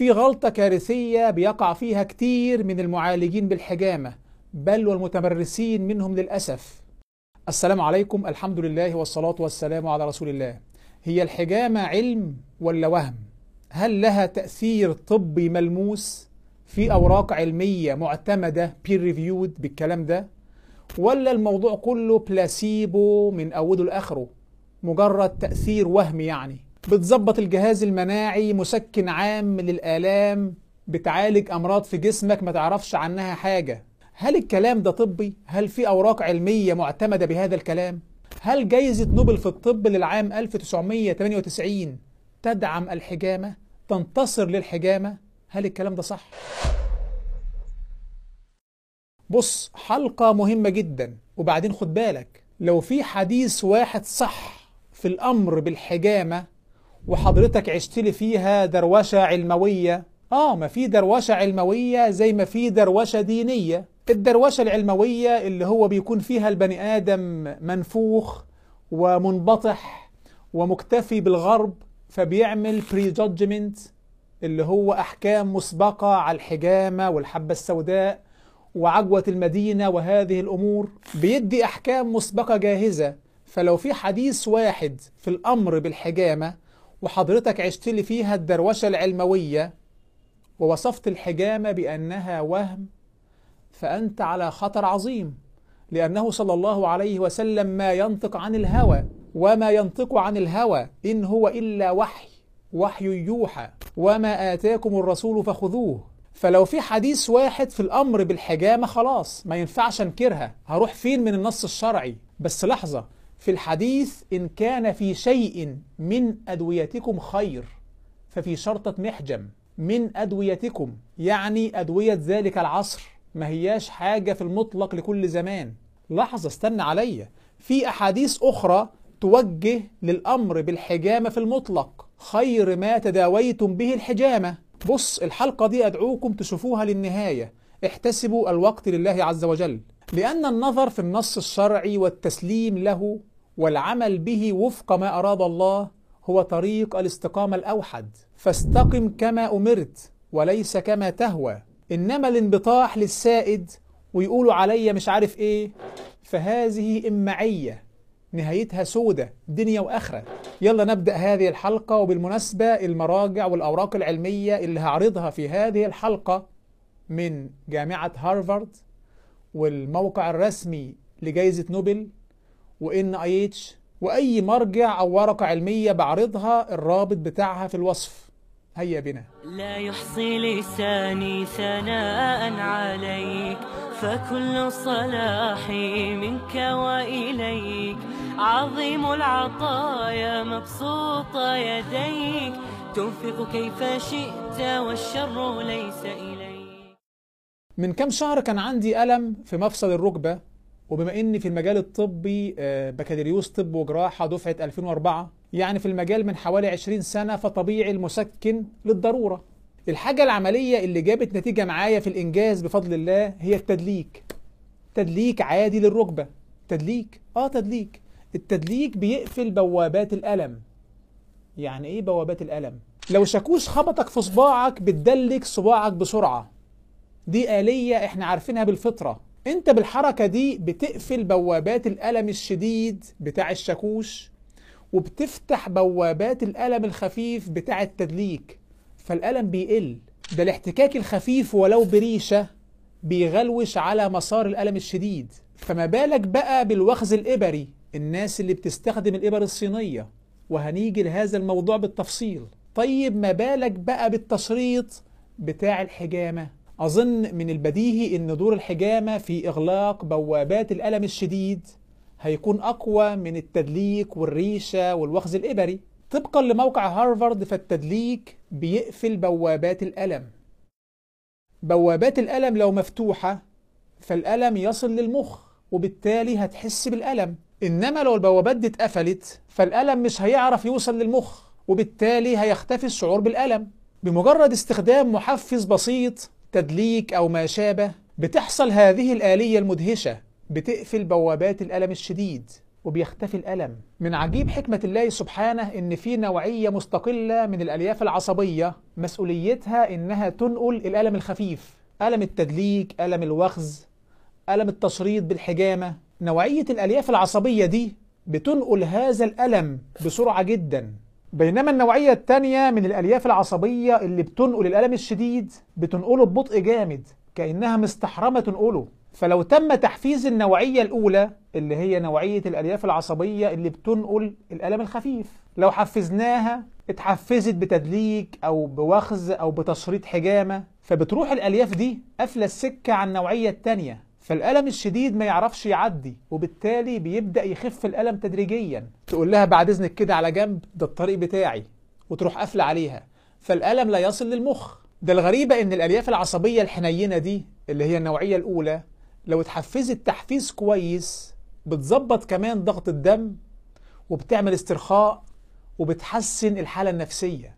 في غلطة كارثية بيقع فيها كتير من المعالجين بالحجامة، بل والمتمرسين منهم للأسف. السلام عليكم، الحمد لله والصلاة والسلام على رسول الله. هي الحجامة علم ولا وهم؟ هل لها تأثير طبي ملموس في أوراق علمية معتمدة Peer Reviewed بالكلام ده؟ ولا الموضوع كله بلاسيبو من أوله لآخره، مجرد تأثير وهمي؟ يعني بتظبط الجهاز المناعي، مسكن عام للآلام، بتعالج أمراض في جسمك ما تعرفش عنها حاجة. هل الكلام ده طبي؟ هل في أوراق علمية معتمدة بهذا الكلام؟ هل جائزة نوبل في الطب للعام 1998 تدعم الحجامة؟ تنتصر للحجامة؟ هل الكلام ده صح؟ بص، حلقة مهمة جدا. وبعدين خد بالك، لو في حديث واحد صح في الأمر بالحجامة وحضرتك عشت لي فيها دروشة علموية، ما في دروشة علموية زي ما في دروشة دينية. الدروشة العلموية اللي هو بيكون فيها البني آدم منفوخ ومنبطح ومكتفي بالغرب، فبيعمل بريجادجمنت اللي هو أحكام مسبقة على الحجامة والحبة السوداء وعجوة المدينة وهذه الأمور، بيدي أحكام مسبقة جاهزة. فلو في حديث واحد في الأمر بالحجامة وحضرتك عشت لي فيها الدروشة العلموية ووصفت الحجامة بأنها وهم، فأنت على خطر عظيم، لأنه صلى الله عليه وسلم ما ينطق عن الهوى، وما ينطق عن الهوى إن هو إلا وحي يوحى، وما آتاكم الرسول فخذوه. فلو في حديث واحد في الأمر بالحجامة خلاص ما ينفعش أنكرها، هروح فين من النص الشرعي؟ بس لحظة، في الحديث إن كان في شيء من أدويتكم خير ففي شرطة محجم. من أدويتكم يعني أدوية ذلك العصر، ما هياش حاجة في المطلق لكل زمان. لحظة، استنى عليا، في أحاديث أخرى توجه للأمر بالحجامة في المطلق، خير ما تداويتم به الحجامة. بص، الحلقة دي أدعوكم تشوفوها للنهاية، احتسبوا الوقت لله عز وجل، لأن النظر في النص الشرعي والتسليم له والعمل به وفق ما أراد الله هو طريق الاستقامة الأوحد. فاستقم كما أمرت وليس كما تهوى، إنما الانبطاح للسائد ويقولوا عليا مش عارف إيه، فهذه إمعية نهايتها سودة دنيا وآخرة. يلا نبدأ هذه الحلقة. وبالمناسبة المراجع والأوراق العلمية اللي هعرضها في هذه الحلقة من جامعة هارفارد، والموقع الرسمي لجائزة نوبل، و NIH، وأي مرجع أو ورقة علمية بعرضها الرابط بتاعها في الوصف. هيا بنا. لا يحصي لساني ثناء عليك، فكل صلاحي منك وإليك، عظيم العطايا مبسوطة يديك، تنفق كيف شئت والشر ليس إليك. من كم شهر كان عندي ألم في مفصل الركبة، وبما إني في المجال الطبي بكالوريوس طب وجراحة دفعة 2004، يعني في المجال من حوالي 20 سنة، فطبيعي المسكن للضرورة. الحاجة العملية اللي جابت نتيجة معايا في الإنجاز بفضل الله هي التدليك. تدليك عادي للركبة، تدليك تدليك. التدليك بيقفل بوابات الألم. يعني إيه بوابات الألم؟ لو شاكوش خبطك في صباعك بتدلك صباعك بسرعة، دي آلية إحنا عارفينها بالفطرة. أنت بالحركة دي بتقفل بوابات الألم الشديد بتاع الشاكوش، وبتفتح بوابات الألم الخفيف بتاع التدليك، فالألم بيقل. ده الاحتكاك الخفيف ولو بريشة بيغلوش على مسار الألم الشديد، فما بالك بقى بالوخز الإبري، الناس اللي بتستخدم الإبر الصينية، وهنيجي لهذا الموضوع بالتفصيل. طيب ما بالك بقى بالتشريط بتاع الحجامة؟ أظن من البديهي إن دور الحجامة في إغلاق بوابات الألم الشديد هيكون أقوى من التدليك والريشة والوخز الإبري. طبقا لموقع هارفارد، فالتدليك بيقفل بوابات الألم. بوابات الألم لو مفتوحة فالألم يصل للمخ، وبالتالي هتحس بالألم. إنما لو البوابات دي اتقفلت فالألم مش هيعرف يوصل للمخ، وبالتالي هيختفي الشعور بالألم. بمجرد استخدام محفز بسيط، تدليك أو ما شابه، بتحصل هذه الآلية المدهشة، بتقفل بوابات الألم الشديد. وبيختفي الألم. من عجيب حكمة الله سبحانه إن في نوعية مستقلة من الألياف العصبية مسؤوليتها إنها تنقل الألم الخفيف، ألم التدليك، ألم الوخز، ألم التشريط بالحجامة. نوعية الألياف العصبية دي بتنقل هذا الألم بسرعة جدا، بينما النوعية التانية من الألياف العصبية اللي بتنقل الألم الشديد بتنقله ببطء جامد كأنها مستحرمة تنقله. فلو تم تحفيز النوعية الأولى اللي هي نوعية الألياف العصبية اللي بتنقل الألم الخفيف، لو حفزناها اتحفزت بتدليك أو بوخز أو بتشريط حجامة، فبتروح الألياف دي قافلة السكة عن النوعية التانية، فالألم الشديد ما يعرفش يعدي، وبالتالي بيبدأ يخف الألم تدريجيا. تقول لها بعد إذنك كده على جنب، ده الطريق بتاعي، وتروح قافلة عليها، فالألم لا يصل للمخ. ده الغريبة إن الألياف العصبية الحنينة دي اللي هي النوعية الأولى لو اتحفزت تحفيز كويس بتظبط كمان ضغط الدم وبتعمل استرخاء وبتحسن الحالة النفسية.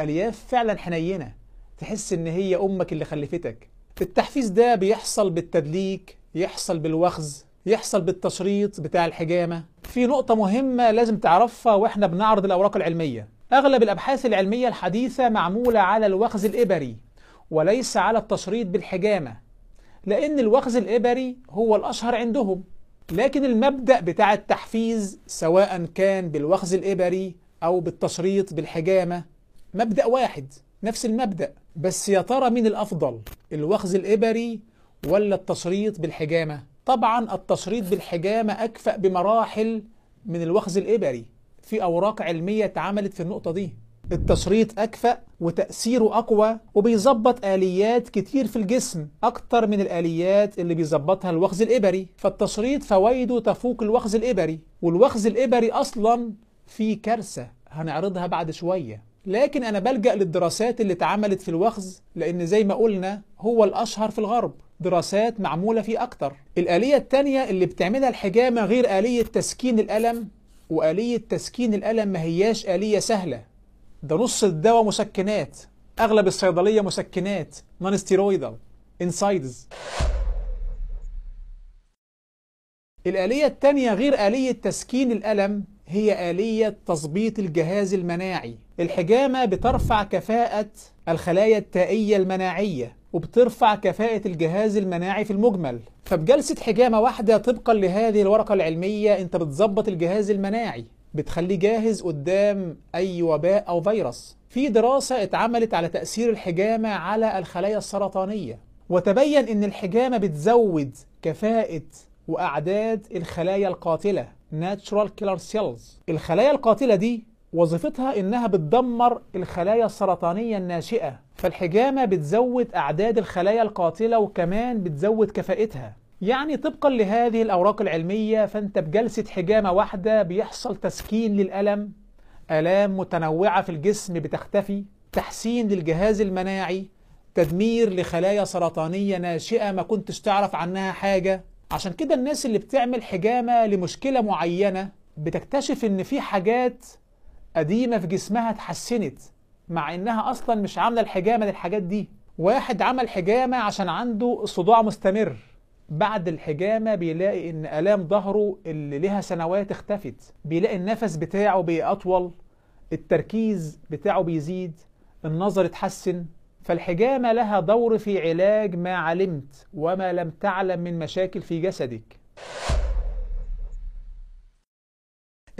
ألياف فعلا حنينة، تحس إن هي أمك اللي خلفتك. التحفيز ده بيحصل بالتدليك، يحصل بالوخز، يحصل بالتشريط بتاع الحجامة. في نقطة مهمة لازم تعرفها وإحنا بنعرض الأوراق العلمية، أغلب الأبحاث العلمية الحديثة معمولة على الوخز الإبري وليس على التشريط بالحجامة، لأن الوخز الإبري هو الأشهر عندهم. لكن المبدأ بتاع التحفيز سواء كان بالوخز الإبري أو بالتشريط بالحجامة مبدأ واحد، نفس المبدأ، بس يا ترى مين الأفضل، الوخز الإبري ولا التشريط بالحجامة؟ طبعا التشريط بالحجامة أكفأ بمراحل من الوخز الإبري، في أوراق علمية اتعملت في النقطة دي. التشريط أكفأ وتأثيره أقوى وبيظبط آليات كتير في الجسم أكتر من الآليات اللي بيظبطها الوخز الإبري، فالتشريط فوائده تفوق الوخز الإبري، والوخز الإبري أصلا فيه كارثة هنعرضها بعد شوية. لكن أنا بلجأ للدراسات اللي اتعملت في الوخز لأن زي ما قلنا هو الأشهر في الغرب، دراسات معمولة فيه أكتر. الآلية التانية اللي بتعملها الحجامة غير آلية تسكين الألم، وآلية تسكين الألم ما هياش آلية سهلة، ده نص الدواء مسكنات، أغلب الصيدلية مسكنات نون ستيرويدال انسايدز. الآلية التانية غير آلية تسكين الألم هي آلية تظبيط الجهاز المناعي. الحجامة بترفع كفاءة الخلايا التائية المناعية وبترفع كفاءة الجهاز المناعي في المجمل، فبجلسة حجامة واحدة طبقا لهذه الورقة العلمية انت بتظبط الجهاز المناعي، بتخليه جاهز قدام أي وباء أو فيروس. في دراسة اتعملت على تأثير الحجامة على الخلايا السرطانية، وتبين إن الحجامة بتزود كفاءة وأعداد الخلايا القاتلة Natural Killer Cells. الخلايا القاتلة دي وظيفتها إنها بتدمر الخلايا السرطانية الناشئة، فالحجامة بتزود أعداد الخلايا القاتلة وكمان بتزود كفاءتها. يعني طبقا لهذه الأوراق العلمية فأنت بجلسة حجامة واحدة بيحصل تسكين للألم، آلام متنوعة في الجسم بتختفي، تحسين للجهاز المناعي، تدمير لخلايا سرطانية ناشئة ما كنتش تعرف عنها حاجة. عشان كده الناس اللي بتعمل حجامة لمشكلة معينة بتكتشف إن في حاجات قديمة في جسمها اتحسنت مع إنها أصلا مش عاملة الحجامة للحاجات دي. واحد عمل حجامة عشان عنده صداع مستمر، بعد الحجامة بيلاقي إن آلام ظهره اللي لها سنوات اختفت، بيلاقي النفس بتاعه بيأطول، التركيز بتاعه بيزيد، النظر اتحسن. فالحجامة لها دور في علاج ما علمت وما لم تعلم من مشاكل في جسدك.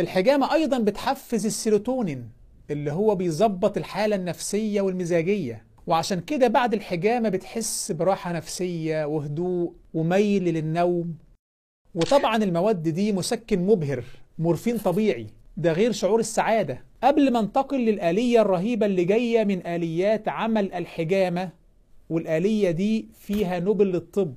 الحجامة أيضا بتحفز السيروتونين اللي هو بيظبط الحالة النفسية والمزاجية، وعشان كده بعد الحجامة بتحس براحة نفسية وهدوء وميل للنوم. وطبعا المواد دي مسكن مبهر، مورفين طبيعي، ده غير شعور السعادة. قبل ما انتقل للآلية الرهيبة اللي جاية من آليات عمل الحجامة، والآلية دي فيها نوبل للطب،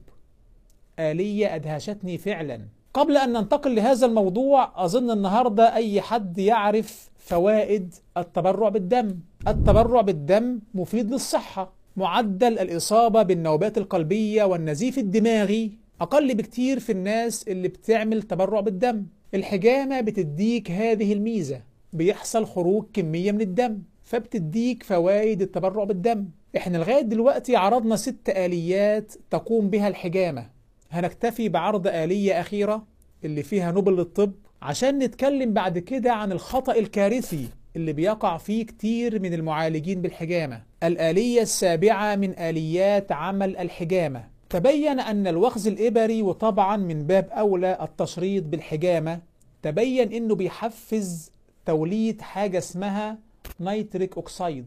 آلية أدهشتني فعلا. قبل أن ننتقل لهذا الموضوع أظن النهاردة أي حد يعرف فوائد التبرع بالدم. التبرع بالدم مفيد للصحة، معدل الإصابة بالنوبات القلبية والنزيف الدماغي أقل بكتير في الناس اللي بتعمل تبرع بالدم. الحجامة بتديك هذه الميزة، بيحصل خروج كمية من الدم فبتديك فوائد التبرع بالدم. احنا لغاية دلوقتي عرضنا 6 آليات تقوم بها الحجامة، هنكتفي بعرض آلية أخيرة اللي فيها نوبل للطب عشان نتكلم بعد كده عن الخطأ الكارثي اللي بيقع فيه كتير من المعالجين بالحجامة. الآلية السابعة من آليات عمل الحجامة. تبين أن الوخز الإبري، وطبعا من باب أولى التشريط بالحجامة، تبين أنه بيحفز توليد حاجة اسمها نيتريك أوكسايد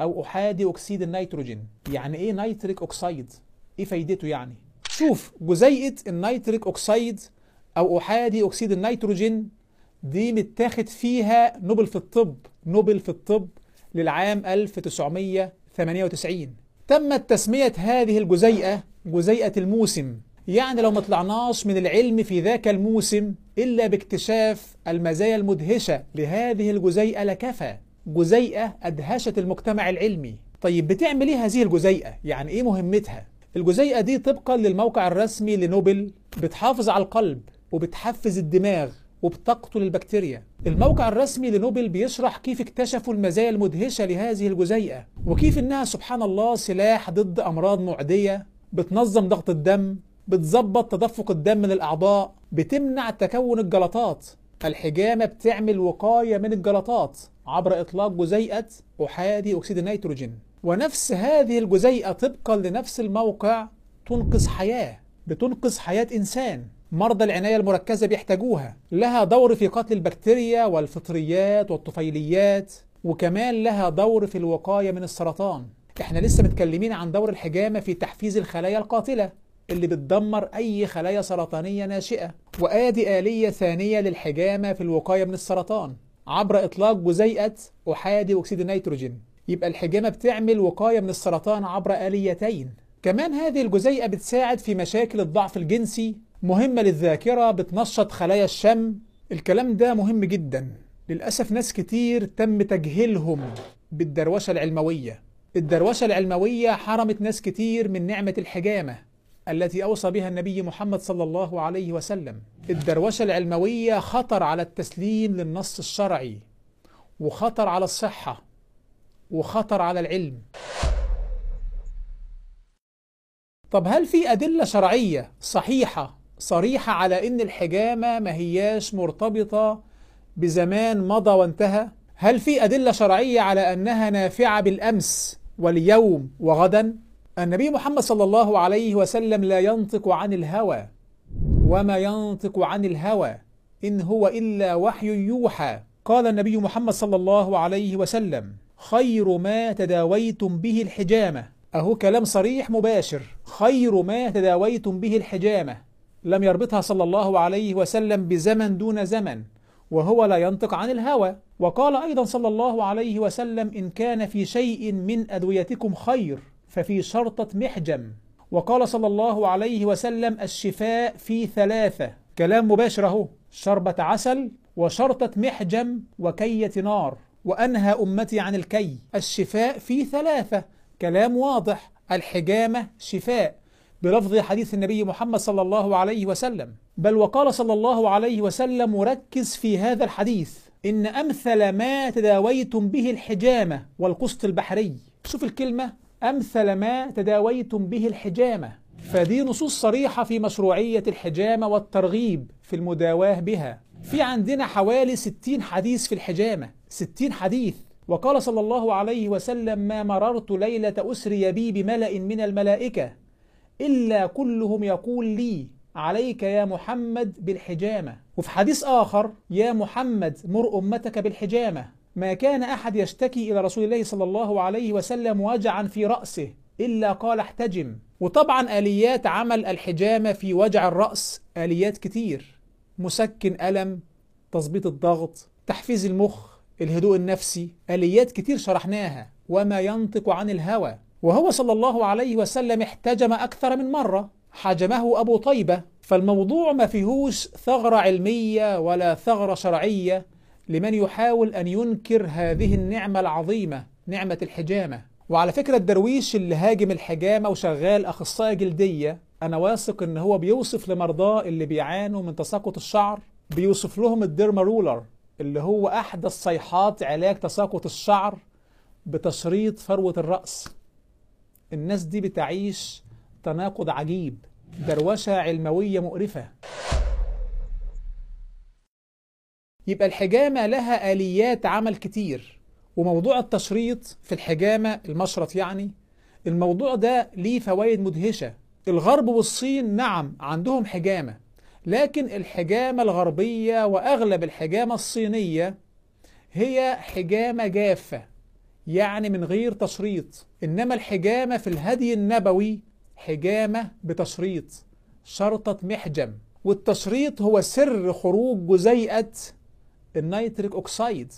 أو أحادي أكسيد النيتروجين. يعني إيه نيتريك أوكسايد؟ إيه فايدته يعني؟ شوف، جزيئة النيتريك أوكسايد أو أحادي أكسيد النيتروجين دي متاخد فيها نوبل في الطب للعام 1998. تمت تسمية هذه الجزيئة جزيئة الموسم، يعني لو ما طلعناش من العلم في ذاك الموسم إلا باكتشاف المزايا المدهشة لهذه الجزيئة لكفى. جزيئة أدهشت المجتمع العلمي. طيب بتعمل إيه هذه الجزيئة؟ يعني إيه مهمتها؟ الجزيئة دي طبقا للموقع الرسمي لنوبل بتحافظ على القلب وبتحفز الدماغ وبتقتل البكتيريا. الموقع الرسمي لنوبل بيشرح كيف اكتشفوا المزايا المدهشة لهذه الجزيئة، وكيف إنها سبحان الله سلاح ضد أمراض معدية، بتنظم ضغط الدم، بتظبط تدفق الدم من الأعضاء، بتمنع تكون الجلطات. الحجامة بتعمل وقاية من الجلطات عبر إطلاق جزيئة أحادي أكسيد النيتروجين. ونفس هذه الجزيئة طبقا لنفس الموقع بتنقذ حياة إنسان مرضى العناية المركزة بيحتاجوها. لها دور في قتل البكتيريا والفطريات والطفيليات، وكمان لها دور في الوقاية من السرطان. احنا لسه متكلمين عن دور الحجامة في تحفيز الخلايا القاتلة اللي بتدمر أي خلايا سرطانية ناشئة. وآدي آلية ثانية للحجامة في الوقاية من السرطان عبر إطلاق جزيئة أحادي أكسيد النيتروجين. يبقى الحجامة بتعمل وقاية من السرطان عبر آليتين. كمان هذه الجزيئة بتساعد في مشاكل الضعف الجنسي، مهمة للذاكرة، بتنشط خلايا الشم. الكلام ده مهم جدا، للأسف ناس كتير تم تجهيلهم بالدروشة العلموية. الدروشة العلموية حرمت ناس كتير من نعمة الحجامة التي أوصى بها النبي محمد صلى الله عليه وسلم. الدروشة العلموية خطر على التسليم للنص الشرعي، وخطر على الصحة، وخطر على العلم. طب هل في أدلة شرعية صحيحة صريحة على إن الحجامة ما هياش مرتبطة بزمان مضى وانتهى؟ هل في أدلة شرعية على أنها نافعة بالأمس واليوم وغدا؟ النبي محمد صلى الله عليه وسلم لا ينطق عن الهوى، وما ينطق عن الهوى إن هو إلا وحي يوحى. قال النبي محمد صلى الله عليه وسلم: خير ما تداويتم به الحجامة. أهو كلام صريح مباشر، خير ما تداويتم به الحجامة. لم يربطها صلى الله عليه وسلم بزمن دون زمن، وهو لا ينطق عن الهوى. وقال أيضا صلى الله عليه وسلم: إن كان في شيء من أدويتكم خير ففي شرطة محجم. وقال صلى الله عليه وسلم: الشفاء في ثلاثة. كلام مباشر أهو، شربة عسل، وشرطة محجم، وكية نار. وأنهى أمتي عن الكي. الشفاء في ثلاثة، كلام واضح. الحجامة شفاء بلفظ حديث النبي محمد صلى الله عليه وسلم. بل وقال صلى الله عليه وسلم، وركز في هذا الحديث، إن أمثل ما تداويتم به الحجامة والقسط البحري. شوف الكلمة، أمثل ما تداويتم به الحجامة، فدي نصوص صريحة في مشروعية الحجامة والترغيب في المداواة بها. في عندنا حوالي 60 حديث في الحجامة، 60 حديث. وقال صلى الله عليه وسلم: ما مررت ليلة أسري بي بملأ من الملائكة إلا كلهم يقول لي عليك يا محمد بالحجامة. وفي حديث آخر: يا محمد مر أمتك بالحجامة. ما كان أحد يشتكي إلى رسول الله صلى الله عليه وسلم وجعا في رأسه إلا قال احتجم. وطبعا آليات عمل الحجامة في وجع الرأس آليات كتير: مسكن ألم، تظبيط الضغط، تحفيز المخ، الهدوء النفسي. آليات كتير شرحناها. وما ينطق عن الهوى. وهو صلى الله عليه وسلم احتجم أكثر من مرة، حجمه أبو طيبة. فالموضوع ما فيهوش ثغرة علمية ولا ثغرة شرعية لمن يحاول أن ينكر هذه النعمة العظيمة، نعمة الحجامة. وعلى فكرة الدرويش اللي هاجم الحجامة وشغال أخصائي جلدية، أنا واثق إن هو بيوصف لمرضاه اللي بيعانوا من تساقط الشعر، بيوصف لهم الديرما رولر اللي هو أحدث صيحات علاج تساقط الشعر بتشريط فروة الرأس. الناس دي بتعيش تناقض عجيب، دروشة علموية مقرفة. يبقى الحجامة لها آليات عمل كتير، وموضوع التشريط في الحجامة المشرط يعني الموضوع ده ليه فوائد مدهشة. الغرب والصين نعم عندهم حجامة، لكن الحجامة الغربية وأغلب الحجامة الصينية هي حجامة جافة يعني من غير تشريط، إنما الحجامة في الهدي النبوي حجامة بتشريط، شرطة محجم، والتشريط هو سر خروج جزيئة النيتريك أكسايد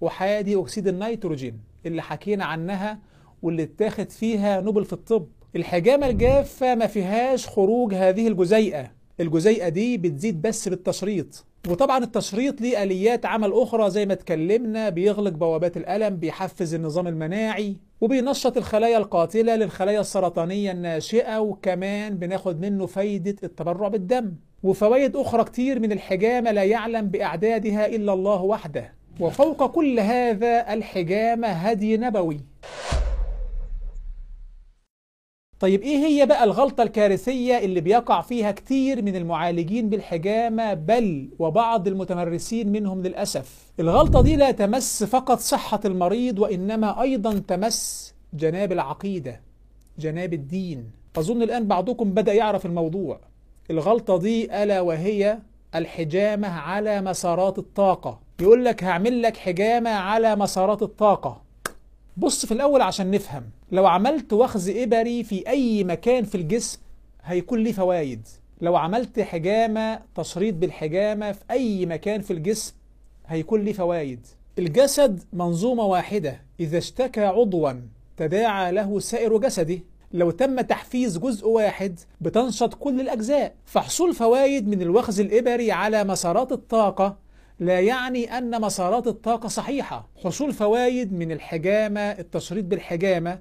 وحادي أكسيد النيتروجين اللي حكينا عنها واللي اتاخد فيها نوبل في الطب. الحجامة الجافة ما فيهاش خروج هذه الجزيئة، الجزيئة دي بتزيد بس بالتشريط. وطبعا التشريط ليه آليات عمل أخرى زي ما اتكلمنا، بيغلق بوابات الألم، بيحفز النظام المناعي، وبينشط الخلايا القاتلة للخلايا السرطانية الناشئة، وكمان بناخد منه فايدة التبرع بالدم وفوائد أخرى كتير من الحجامة لا يعلم بأعدادها إلا الله وحده. وفوق كل هذا الحجامة هدي نبوي. طيب إيه هي بقى الغلطة الكارثية اللي بيقع فيها كتير من المعالجين بالحجامة بل وبعض المتمرسين منهم للأسف؟ الغلطة دي لا تمس فقط صحة المريض وإنما أيضا تمس جناب العقيدة، جناب الدين. أظن الآن بعضكم بدأ يعرف الموضوع. الغلطة دي ألا وهي الحجامة على مسارات الطاقة. يقول لك هعمل لك حجامة على مسارات الطاقة. بص في الأول عشان نفهم، لو عملت وخز إبري في أي مكان في الجسم هيكون ليه فوايد، لو عملت حجامة تشريط بالحجامة في أي مكان في الجسم هيكون ليه فوايد. الجسد منظومة واحدة، إذا اشتكى عضوا تداعى له سائر جسده، لو تم تحفيز جزء واحد بتنشط كل الأجزاء. فحصول فوايد من الوخز الإبري على مسارات الطاقة لا يعني أن مسارات الطاقة صحيحة. حصول فوايد من الحجامة، التشريط بالحجامة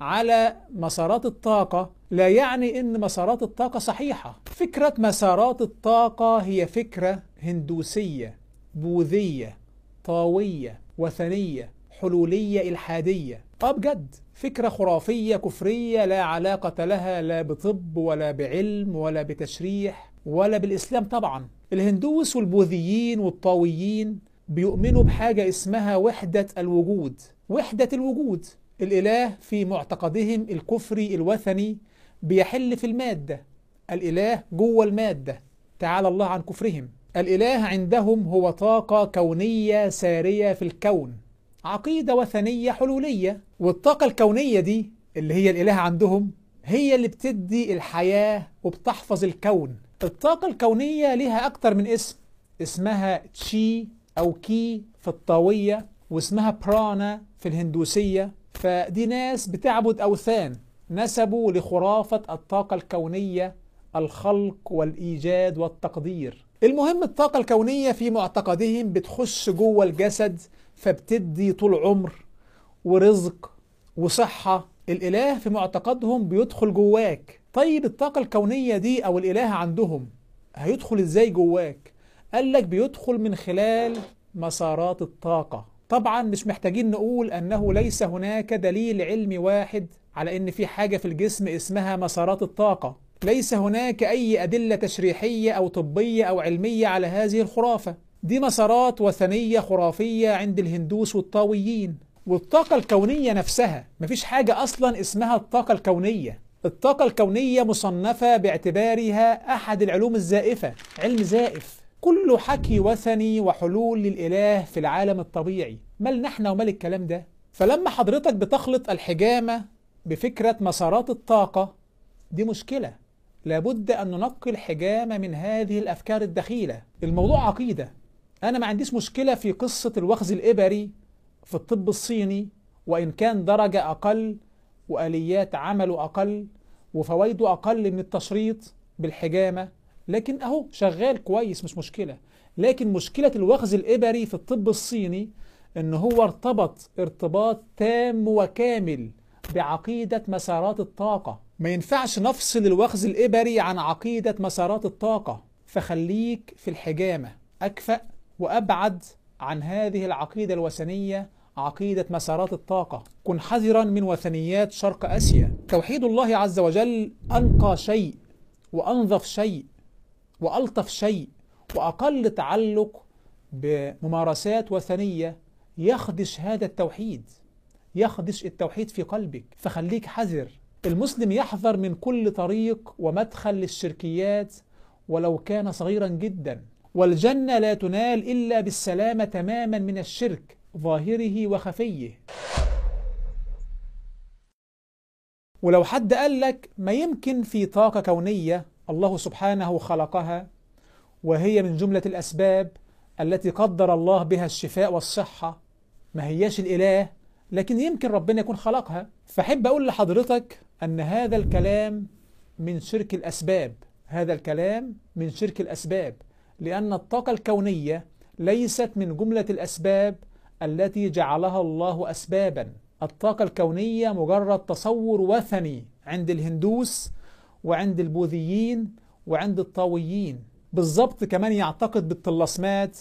على مسارات الطاقة لا يعني أن مسارات الطاقة صحيحة. فكرة مسارات الطاقة هي فكرة هندوسية، بوذية، طاوية، وثنية، حلولية، إلحادية. بجد فكرة خرافية كفرية لا علاقة لها لا بطب ولا بعلم ولا بتشريح ولا بالإسلام. طبعا الهندوس والبوذيين والطاويين بيؤمنوا بحاجة اسمها وحدة الوجود. وحدة الوجود، الإله في معتقدهم الكفري الوثني بيحل في المادة، الإله جوه المادة، تعالى الله عن كفرهم. الإله عندهم هو طاقة كونية سارية في الكون، عقيدة وثنية حلولية، والطاقة الكونية دي اللي هي الإله عندهم هي اللي بتدي الحياة وبتحفظ الكون. الطاقة الكونية لها أكتر من اسم، اسمها تشي أو كي في الطاوية، واسمها برانا في الهندوسية. فدي ناس بتعبد أوثان نسبوا لخرافة الطاقة الكونية الخلق والإيجاد والتقدير. المهم الطاقة الكونية في معتقدهم بتخش جوه الجسد فبتدي طول عمر ورزق وصحة. الإله في معتقدهم بيدخل جواك. طيب الطاقة الكونية دي أو الإله عندهم هيدخل إزاي جواك؟ قال لك بيدخل من خلال مسارات الطاقة. طبعا مش محتاجين نقول أنه ليس هناك دليل علمي واحد على أن في حاجة في الجسم اسمها مسارات الطاقة، ليس هناك أي أدلة تشريحية أو طبية أو علمية على هذه الخرافة. دي مسارات وثنية خرافية عند الهندوس والطاويين. والطاقة الكونية نفسها مفيش حاجة أصلا اسمها الطاقة الكونية. الطاقة الكونية مصنفة باعتبارها أحد العلوم الزائفة، علم زائف، كله حكي وثني وحلول للإله في العالم الطبيعي. مالنا احنا ومال الكلام ده؟ فلما حضرتك بتخلط الحجامة بفكرة مسارات الطاقة دي مشكلة، لابد أن ننقي الحجامة من هذه الأفكار الدخيلة. الموضوع عقيدة. أنا ما عنديش مشكلة في قصة الوخز الإبري في الطب الصيني، وإن كان درجة أقل وآليات عمله أقل وفوائده أقل من التشريط بالحجامة، لكن أهو شغال كويس مش مشكلة. لكن مشكلة الوخز الإبري في الطب الصيني إن هو ارتبط ارتباط تام وكامل بعقيدة مسارات الطاقة. ما ينفعش نفصل الوخز الإبري عن عقيدة مسارات الطاقة، فخليك في الحجامة أكفأ وأبعد عن هذه العقيدة الوثنية، عقيدة مسارات الطاقة. كن حذرا من وثنيات شرق آسيا. توحيد الله عز وجل أنقى شيء وأنظف شيء وألطف شيء وأقل تعلق بممارسات وثنية يخدش هذا التوحيد، يخدش التوحيد في قلبك، فخليك حذر. المسلم يحذر من كل طريق ومدخل للشركيات ولو كان صغيرا جدا. والجنة لا تنال إلا بالسلامة تماما من الشرك ظاهره وخفيه. ولو حد قال لك ما يمكن في طاقة كونية الله سبحانه خلقها وهي من جملة الأسباب التي قدر الله بها الشفاء والصحة، ما هياش الإله لكن يمكن ربنا يكون خلقها، فحب أقول لحضرتك أن هذا الكلام من شرك الأسباب، هذا الكلام من شرك الأسباب، لأن الطاقة الكونية ليست من جملة الأسباب التي جعلها الله أسبابا. الطاقة الكونية مجرد تصور وثني عند الهندوس وعند البوذيين وعند الطاويين، بالضبط كمان يعتقد بالطلاسمات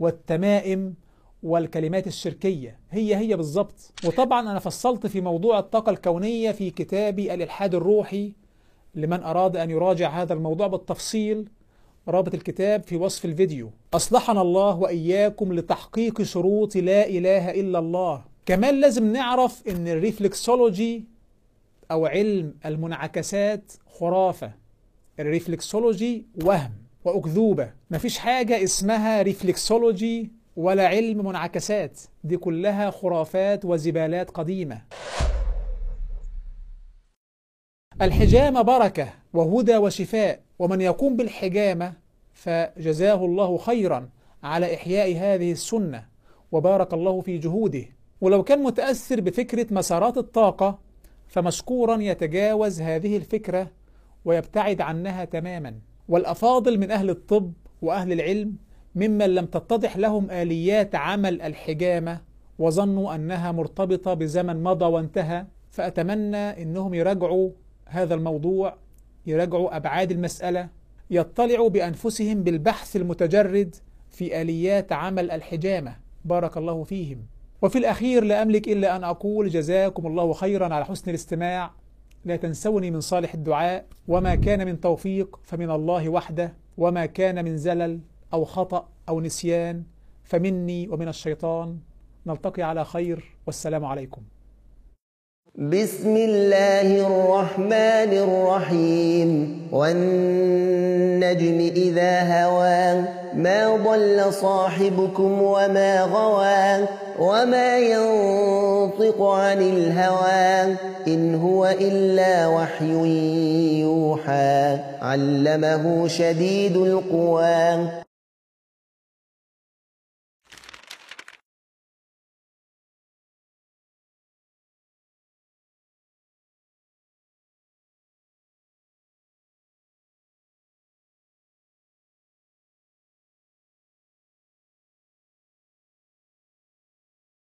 والتمائم والكلمات الشركية، هي بالضبط. وطبعا أنا فصلت في موضوع الطاقة الكونية في كتابي الإلحاد الروحي لمن أراد أن يراجع هذا الموضوع بالتفصيل، رابط الكتاب في وصف الفيديو. أصلحنا الله وإياكم لتحقيق شروط لا إله إلا الله. كمان لازم نعرف إن الريفلكسولوجي أو علم المنعكسات خرافة، الريفلكسولوجي وهم وأكذوبة، مفيش حاجة اسمها ريفلكسولوجي ولا علم منعكسات، دي كلها خرافات وزبالات قديمة. الحجامة بركة وهدى وشفاء، ومن يقوم بالحجامة فجزاه الله خيرا على إحياء هذه السنة وبارك الله في جهوده. ولو كان متأثر بفكرة مسارات الطاقة فمشكورا يتجاوز هذه الفكرة ويبتعد عنها تماما. والأفاضل من أهل الطب وأهل العلم ممن لم تتضح لهم آليات عمل الحجامة وظنوا أنها مرتبطة بزمن مضى وانتهى، فأتمنى أنهم يراجعوا هذا الموضوع، يراجعوا أبعاد المسألة، يطلعوا بأنفسهم بالبحث المتجرد في آليات عمل الحجامة بارك الله فيهم. وفي الأخير لا أملك إلا أن أقول جزاكم الله خيرا على حسن الاستماع، لا تنسوني من صالح الدعاء، وما كان من توفيق فمن الله وحده، وما كان من زلل أو خطأ أو نسيان فمني ومن الشيطان. نلتقي على خير، والسلام عليكم. بسم الله الرحمن الرحيم. والنجم إذا هوى، ما ضل صاحبكم وما غوى، وما ينطق عن الهوى، إن هو إلا وحي يوحى، علمه شديد القوى.